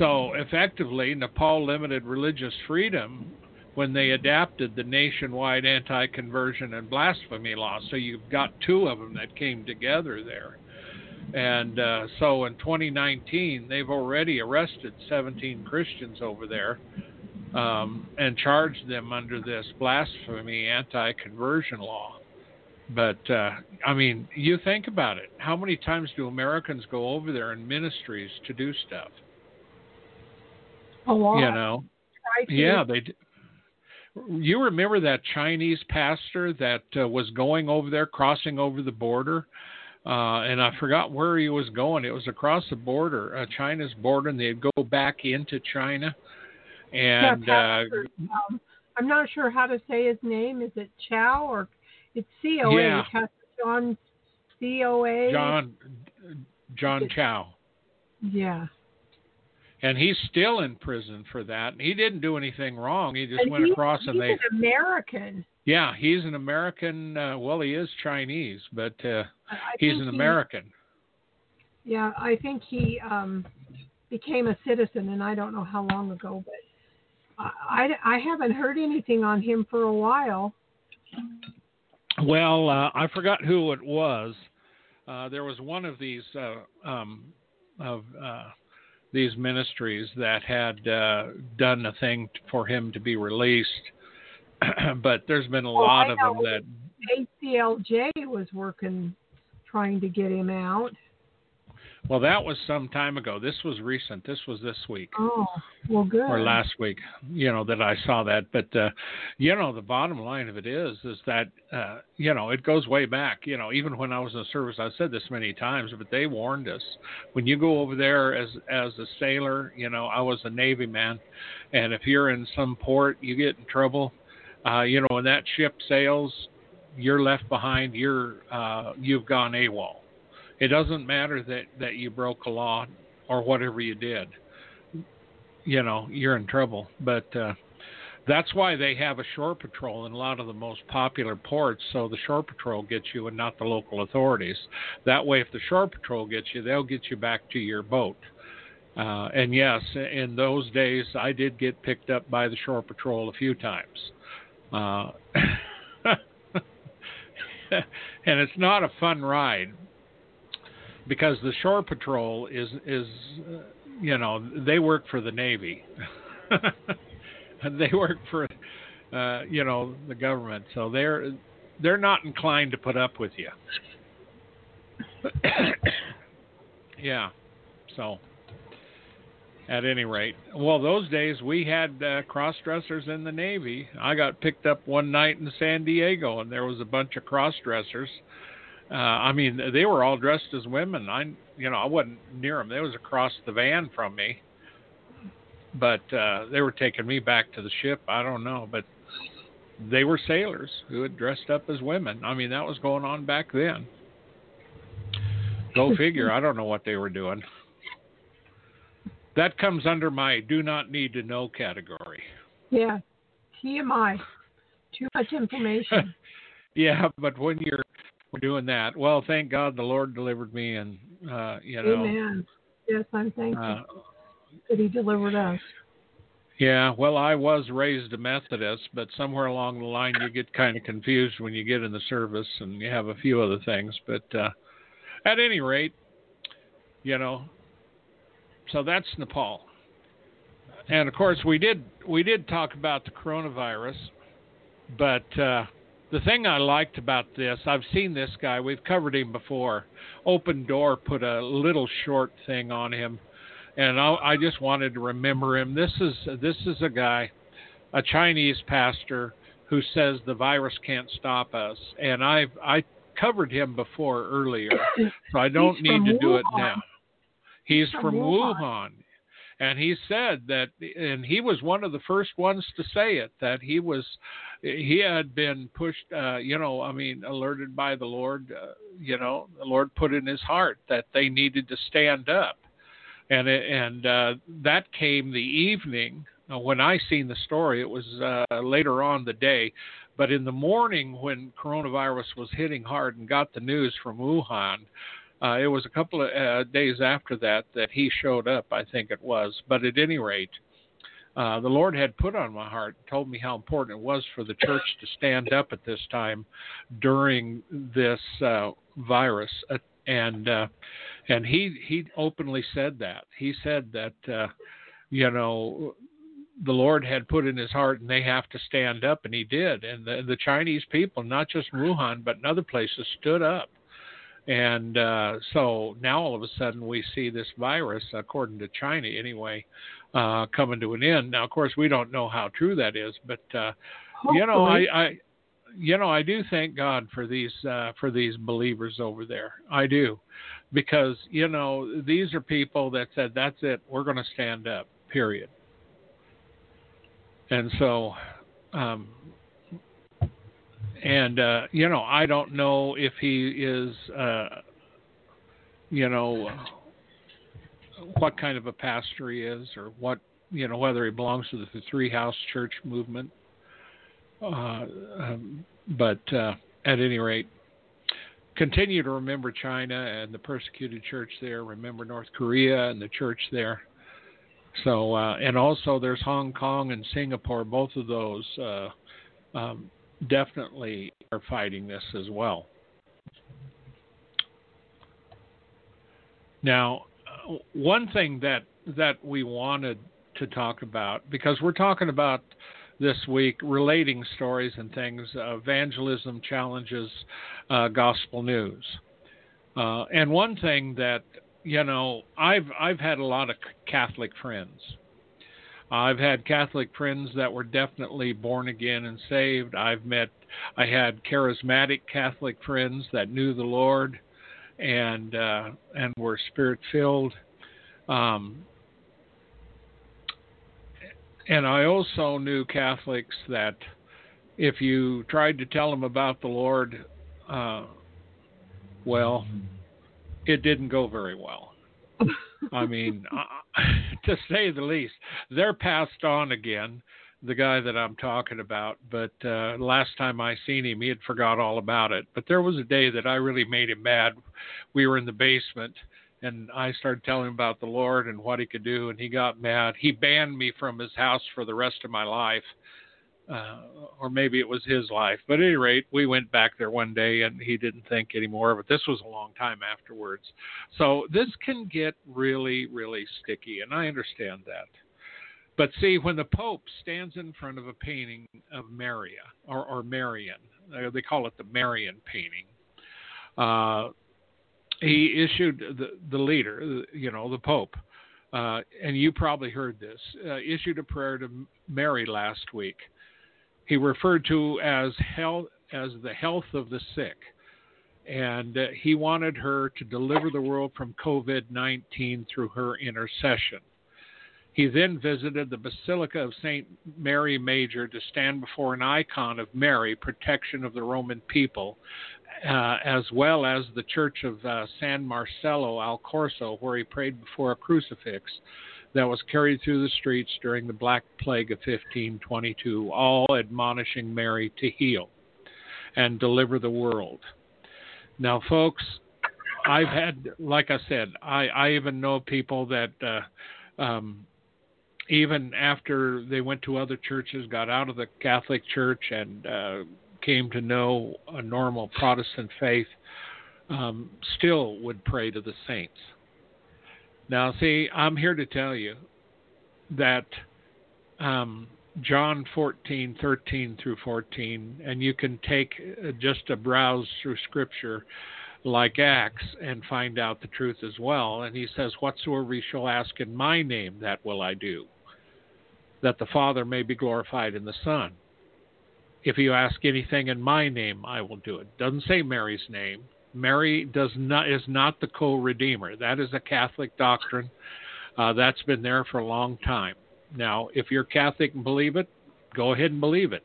so, effectively, Nepal limited religious freedom when they adapted the nationwide anti-conversion and blasphemy law. So you've got two of them that came together there. And uh, so in twenty nineteen, they've already arrested seventeen Christians over there um, and charged them under this blasphemy anti-conversion law. But, uh, I mean, you think about it. How many times do Americans go over there in ministries to do stuff? A lot. You know? Yeah, they do. You remember that Chinese pastor that uh, was going over there, crossing over the border? Uh, and I forgot where he was going. It was across the border, uh, China's border, and they'd go back into China. And yeah, Pastor, uh, um, I'm not sure how to say his name. Is it Chow or it's C O A? Yeah. Pastor John C O A. John John Chow. Yeah. And he's still in prison for that. And he didn't do anything wrong. He just and went he, across he's and they. He's an American. Yeah, he's an American. Uh, well, he is Chinese, but uh, he's an American. He, yeah, I think he um, became a citizen, and I don't know how long ago, but I, I, I haven't heard anything on him for a while. Well, uh, I forgot who it was. Uh, there was one of these uh, um, of uh, these ministries that had uh, done a thing for him to be released. But there's been a oh, lot I of know. them that A C L J was working, trying to get him out. Well, that was some time ago. This was recent. This was this week. Oh, well, good. Or last week, you know, that I saw that. But, uh, you know, the bottom line of it is, is that, uh, you know, it goes way back. You know, even when I was in the service, I've said this many times, but they warned us. When you go over there as, as a sailor, you know, I was a Navy man. And if you're in some port, you get in trouble. Uh, you know, when that ship sails, you're left behind. You're uh, you've gone AWOL. It doesn't matter that, that you broke a law or whatever you did. You know, you're in trouble. But uh, that's why they have a shore patrol in a lot of the most popular ports. So the shore patrol gets you and not the local authorities. That way, if the shore patrol gets you, they'll get you back to your boat. Uh, and yes, in those days, I did get picked up by the shore patrol a few times. Uh, and it's not a fun ride because the shore patrol is, is uh, you know, they work for the Navy. They work for, uh, you know, the government. So they're they're not inclined to put up with you. Yeah. So at any rate, well, those days we had uh, cross-dressers in the Navy. I got picked up one night in San Diego, and there was a bunch of cross-dressers. Uh, I mean, they were all dressed as women. I, you know, I wasn't near them. They was across the van from me, but uh, they were taking me back to the ship. I don't know, but they were sailors who had dressed up as women. I mean, that was going on back then. Go figure. I don't know what they were doing. That comes under my do not need to know category. Yeah, T M I, too much information. Yeah, but when you're doing that, well, thank God the Lord delivered me, and uh, you know. Amen. Yes, I'm thankful uh, that He delivered us. Yeah, well, I was raised a Methodist, but somewhere along the line you get kind of confused when you get in the service and you have a few other things. But uh, at any rate, you know, so that's Nepal. And, of course, we did we did talk about the coronavirus, but uh, the thing I liked about this, I've seen this guy. We've covered him before. Open Door put a little short thing on him. And I, I just wanted to remember him. This is this is a guy, a Chinese pastor, who says the virus can't stop us. And I I covered him before earlier, so I don't He's need to Wuhan. do it now. He's, He's from, from Wuhan. Wuhan, and he said that, and he was one of the first ones to say it, that he was he had been pushed, uh, you know, I mean, alerted by the Lord, uh, you know, the Lord put in his heart that they needed to stand up. And it, and uh, that came the evening uh, when I seen the story. It was uh, later on the day. But in the morning when coronavirus was hitting hard and got the news from Wuhan, uh, it was a couple of uh, days after that that he showed up, I think it was. But at any rate, uh, the Lord had put on my heart, told me how important it was for the church to stand up at this time during this uh, virus attack. And uh, and he he openly said that. He said that, uh, you know, the Lord had put in his heart and they have to stand up, and he did. And the, the Chinese people, not just Wuhan, but in other places, stood up. And uh, so now all of a sudden we see this virus, according to China anyway, uh, coming to an end. Now, of course, we don't know how true that is, but, uh, you know, I... I You know, I do thank God for these uh, for these believers over there. I do, because you know these are people that said, "That's it, we're going to stand up." Period. And so, um, and uh, you know, I don't know if he is, uh, you know, what kind of a pastor he is, or what you know whether he belongs to the Three House Church movement. Uh, um, but uh, at any rate, continue to remember China and the persecuted church there. Remember North Korea and the church there. So uh, and also there's Hong Kong and Singapore. Both of those uh, um, definitely are fighting this as well. Now, one thing that that we wanted to talk about, because we're talking about this week, relating stories and things, uh, evangelism challenges, uh, gospel news. Uh, and one thing that, you know, I've I've had a lot of Catholic friends. I've had Catholic friends that were definitely born again and saved. I've met, I had charismatic Catholic friends that knew the Lord and, uh, and were spirit-filled. Um And I also knew Catholics that if you tried to tell them about the Lord, uh, well, it didn't go very well. I mean, uh, to say the least. They're passed on again, the guy that I'm talking about. But uh, last time I seen him, he had forgot all about it. But there was a day that I really made him mad. We were in the basement. And I started telling him about the Lord and what he could do, and he got mad. He banned me from his house for the rest of my life, uh, or maybe it was his life. But at any rate, we went back there one day, and he didn't think anymore. But this was a long time afterwards. So this can get really, really sticky, and I understand that. But see, when the Pope stands in front of a painting of Maria, or, or Marian, they call it the Marian painting, uh, he issued, the, the leader, you know, the Pope, uh, and you probably heard this, uh, issued a prayer to Mary last week. He referred to as health, as the health of the sick, and uh, he wanted her to deliver the world from covid nineteen through her intercession. He then visited the Basilica of Saint Mary Major to stand before an icon of Mary, protection of the Roman people, Uh, as well as the church of uh, San Marcello al Corso, where he prayed before a crucifix that was carried through the streets during the Black Plague of fifteen twenty-two, all admonishing Mary to heal and deliver the world. Now, folks, I've had, like I said, I, I even know people that uh, um, even after they went to other churches, got out of the Catholic Church and uh, came to know a normal Protestant faith, um, still would pray to the saints. Now, see, I'm here to tell you that um, John fourteen, thirteen through fourteen, and you can take just a browse through Scripture like Acts and find out the truth as well. And he says, whatsoever ye shall ask in my name, that will I do, that the Father may be glorified in the Son. If you ask anything in my name, I will do it. Doesn't say Mary's name. Mary does not is not the co-redeemer. That is a Catholic doctrine. Uh, that's been there for a long time. Now, if you're Catholic and believe it, go ahead and believe it.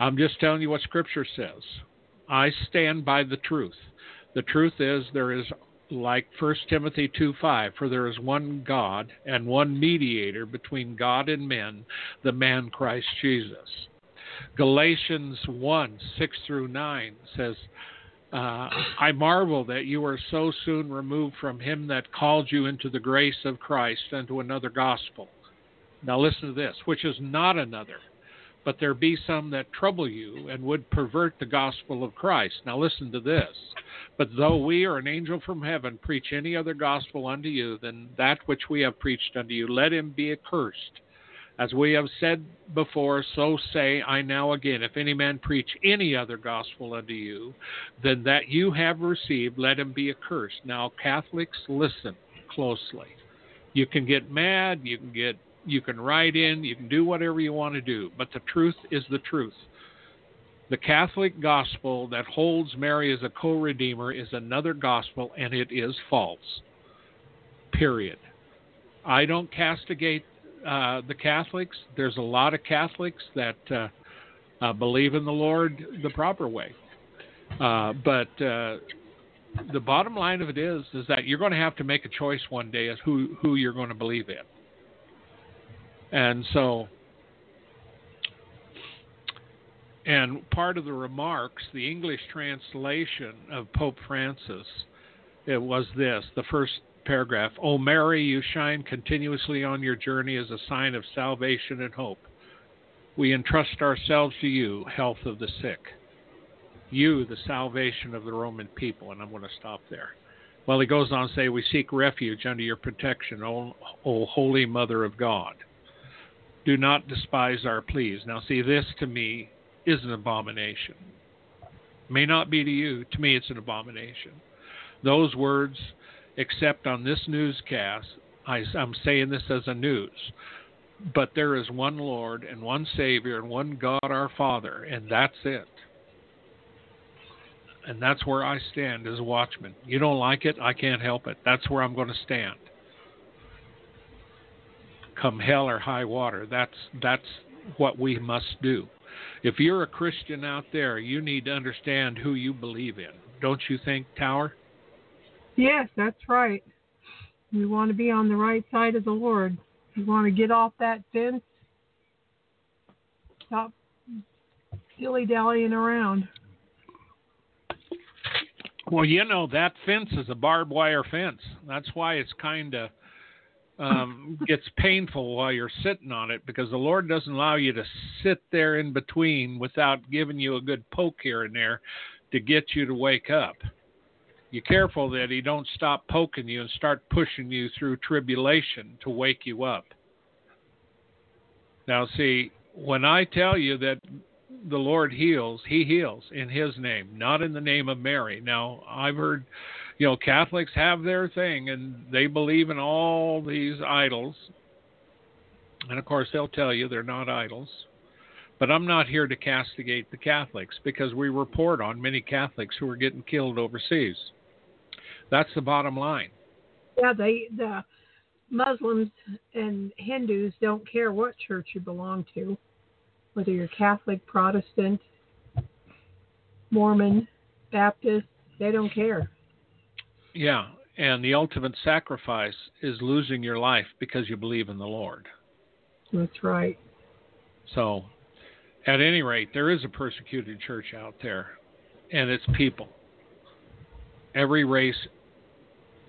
I'm just telling you what Scripture says. I stand by the truth. The truth is, there is, like First Timothy two five, for there is one God and one mediator between God and men, the man Christ Jesus. Galatians one, six through nine says, uh, I marvel that you are so soon removed from him that called you into the grace of Christ unto another gospel. Now listen to this, which is not another, but there be some that trouble you and would pervert the gospel of Christ. Now listen to this. But though we or an angel from heaven preach any other gospel unto you than that which we have preached unto you, let him be accursed. As we have said before, so say I now again, if any man preach any other gospel unto you than that you have received, let him be accursed. Now, Catholics, listen closely. You can get mad, you can get you can write in, you can do whatever you want to do, but the truth is the truth. The Catholic gospel that holds Mary as a co-redeemer is another gospel, and it is false. Period. I don't castigate uh, the Catholics. There's a lot of Catholics that uh, uh, believe in the Lord the proper way. Uh, but uh, the bottom line of it is, is that you're going to have to make a choice one day as who, who you're going to believe in. And so... And part of the remarks, the English translation of Pope Francis, it was this, the first paragraph, O Mary, you shine continuously on your journey as a sign of salvation and hope. We entrust ourselves to you, health of the sick. You, the salvation of the Roman people. And I'm going to stop there. Well, he goes on to say, we seek refuge under your protection, O, o Holy Mother of God. Do not despise our pleas. Now, see, this to me is an abomination. May not be to you. To me, it's an abomination. Those words, except on this newscast, I, I'm saying this as a news, but there is one Lord and one Savior and one God our Father, and that's it. And that's where I stand as a watchman. You don't like it, I can't help it. That's where I'm going to stand. Come hell or high water, that's that's what we must do. If you're a Christian out there, you need to understand who you believe in. Don't you think, Tower? Yes, that's right. We want to be on the right side of the Lord. We want to get off that fence. Stop dilly-dallying around. Well, you know, that fence is a barbed wire fence. That's why it's kind of Um, gets painful while you're sitting on it, because the Lord doesn't allow you to sit there in between without giving you a good poke here and there to get you to wake up. You're careful that he don't stop poking you and start pushing you through tribulation to wake you up. Now, see, when I tell you that the Lord heals, he heals in his name, not in the name of Mary. Now, I've heard... You know, Catholics have their thing, and they believe in all these idols. And, of course, they'll tell you they're not idols. But I'm not here to castigate the Catholics, because we report on many Catholics who are getting killed overseas. That's the bottom line. Yeah, they, the Muslims and Hindus don't care what church you belong to, whether you're Catholic, Protestant, Mormon, Baptist, they don't care. Yeah, and the ultimate sacrifice is losing your life because you believe in the Lord. That's right. So, at any rate, there is a persecuted church out there, and it's people. Every race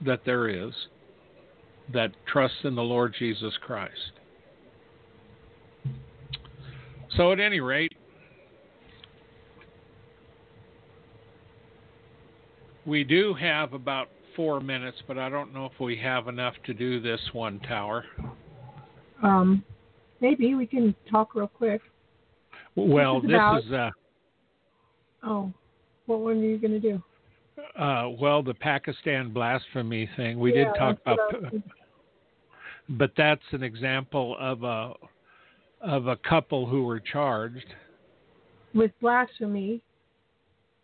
that there is that trusts in the Lord Jesus Christ. So at any rate, we do have about four minutes, but I don't know if we have enough to do this one, Tower. Um, maybe we can talk real quick. Well, this is... About... This is uh... Oh, what one are you going to do? Uh, well, the Pakistan blasphemy thing. We yeah, did talk about... But that's an example of a of a couple who were charged with blasphemy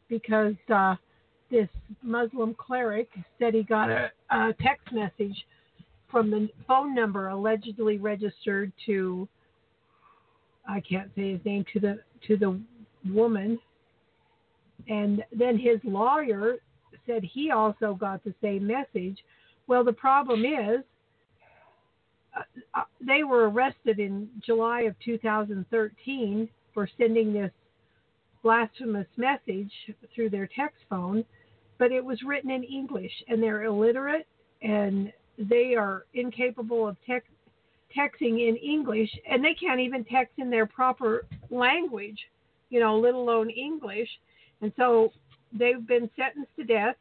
because uh, this Muslim cleric said he got a, a text message from the phone number allegedly registered to I can't say his name to the to the woman, and then his lawyer said he also got the same message. Well, the problem is. Uh, they were arrested in July of two thousand thirteen for sending this blasphemous message through their text phone, but it was written in English, and they're illiterate, and they are incapable of text, texting in English, and they can't even text in their proper language, you know, let alone English. And so they've been sentenced to death,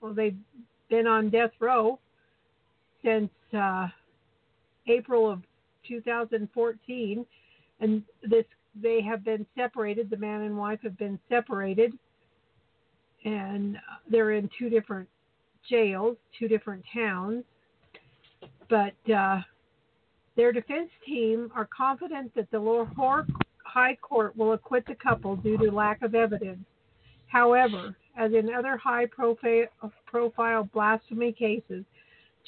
or they've been on death row since... Uh, April of two thousand fourteen, and this they have been separated. The man and wife have been separated, and they're in two different jails, two different towns. But uh, their defense team are confident that the Lahore High Court will acquit the couple due to lack of evidence. However, as in other high-profile blasphemy cases,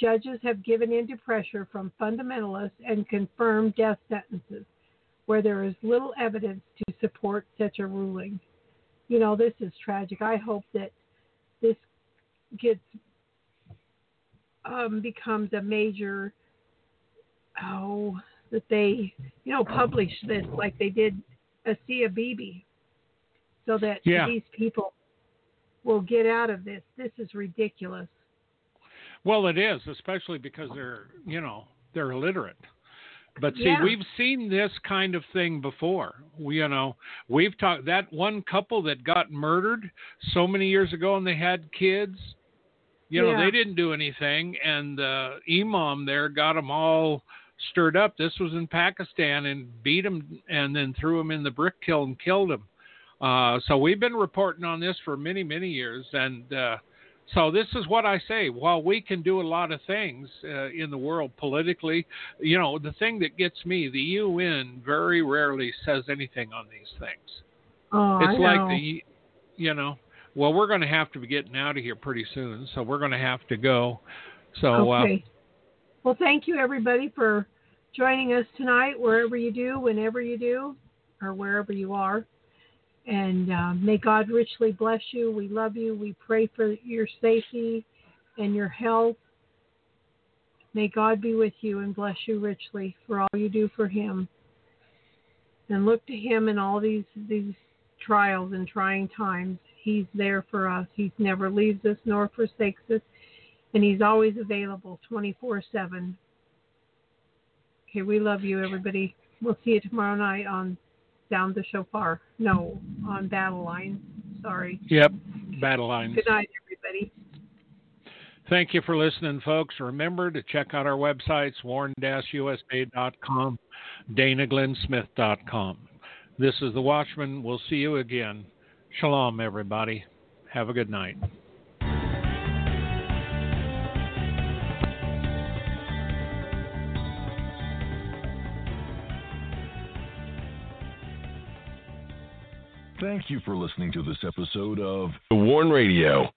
judges have given in to pressure from fundamentalists and confirmed death sentences where there is little evidence to support such a ruling. You know, this is tragic. I hope that this gets um, becomes a major, oh, that they, you know, publish this like they did Asia Bibi so that yeah. these people will get out of this. This is ridiculous. Well, it is, especially because they're, you know, they're illiterate. But see, yeah. we've seen this kind of thing before. We, you know, we've talked that one couple that got murdered so many years ago and they had kids. You know, yeah. they didn't do anything, and the imam there got them all stirred up. This was in Pakistan, and beat them and then threw them in the brick kiln and killed them. Uh, so we've been reporting on this for many, many years, and. Uh, So this is what I say. While we can do a lot of things uh, in the world politically, you know, the thing that gets me, the U N very rarely says anything on these things. Oh, it's I know. like the, you know, well, we're going to have to be getting out of here pretty soon, so we're going to have to go. So, okay. Uh, well, thank you everybody for joining us tonight, wherever you do, whenever you do, or wherever you are. And uh, may God richly bless you. We love you. We pray for your safety and your health. May God be with you and bless you richly for all you do for Him. And look to Him in all these these trials and trying times. He's there for us. He never leaves us nor forsakes us. And He's always available twenty-four seven. Okay, we love you, everybody. We'll see you tomorrow night on... Down the Shofar. No, on Battle Line. Sorry. Yep, Battle Line. Good night, everybody. Thank you for listening, folks. Remember to check out our websites, warn dash u s a dot com, Dana Glenn Smith dot com. This is The Watchman. We'll see you again. Shalom, everybody. Have a good night. Thank you for listening to this episode of The Warn Radio.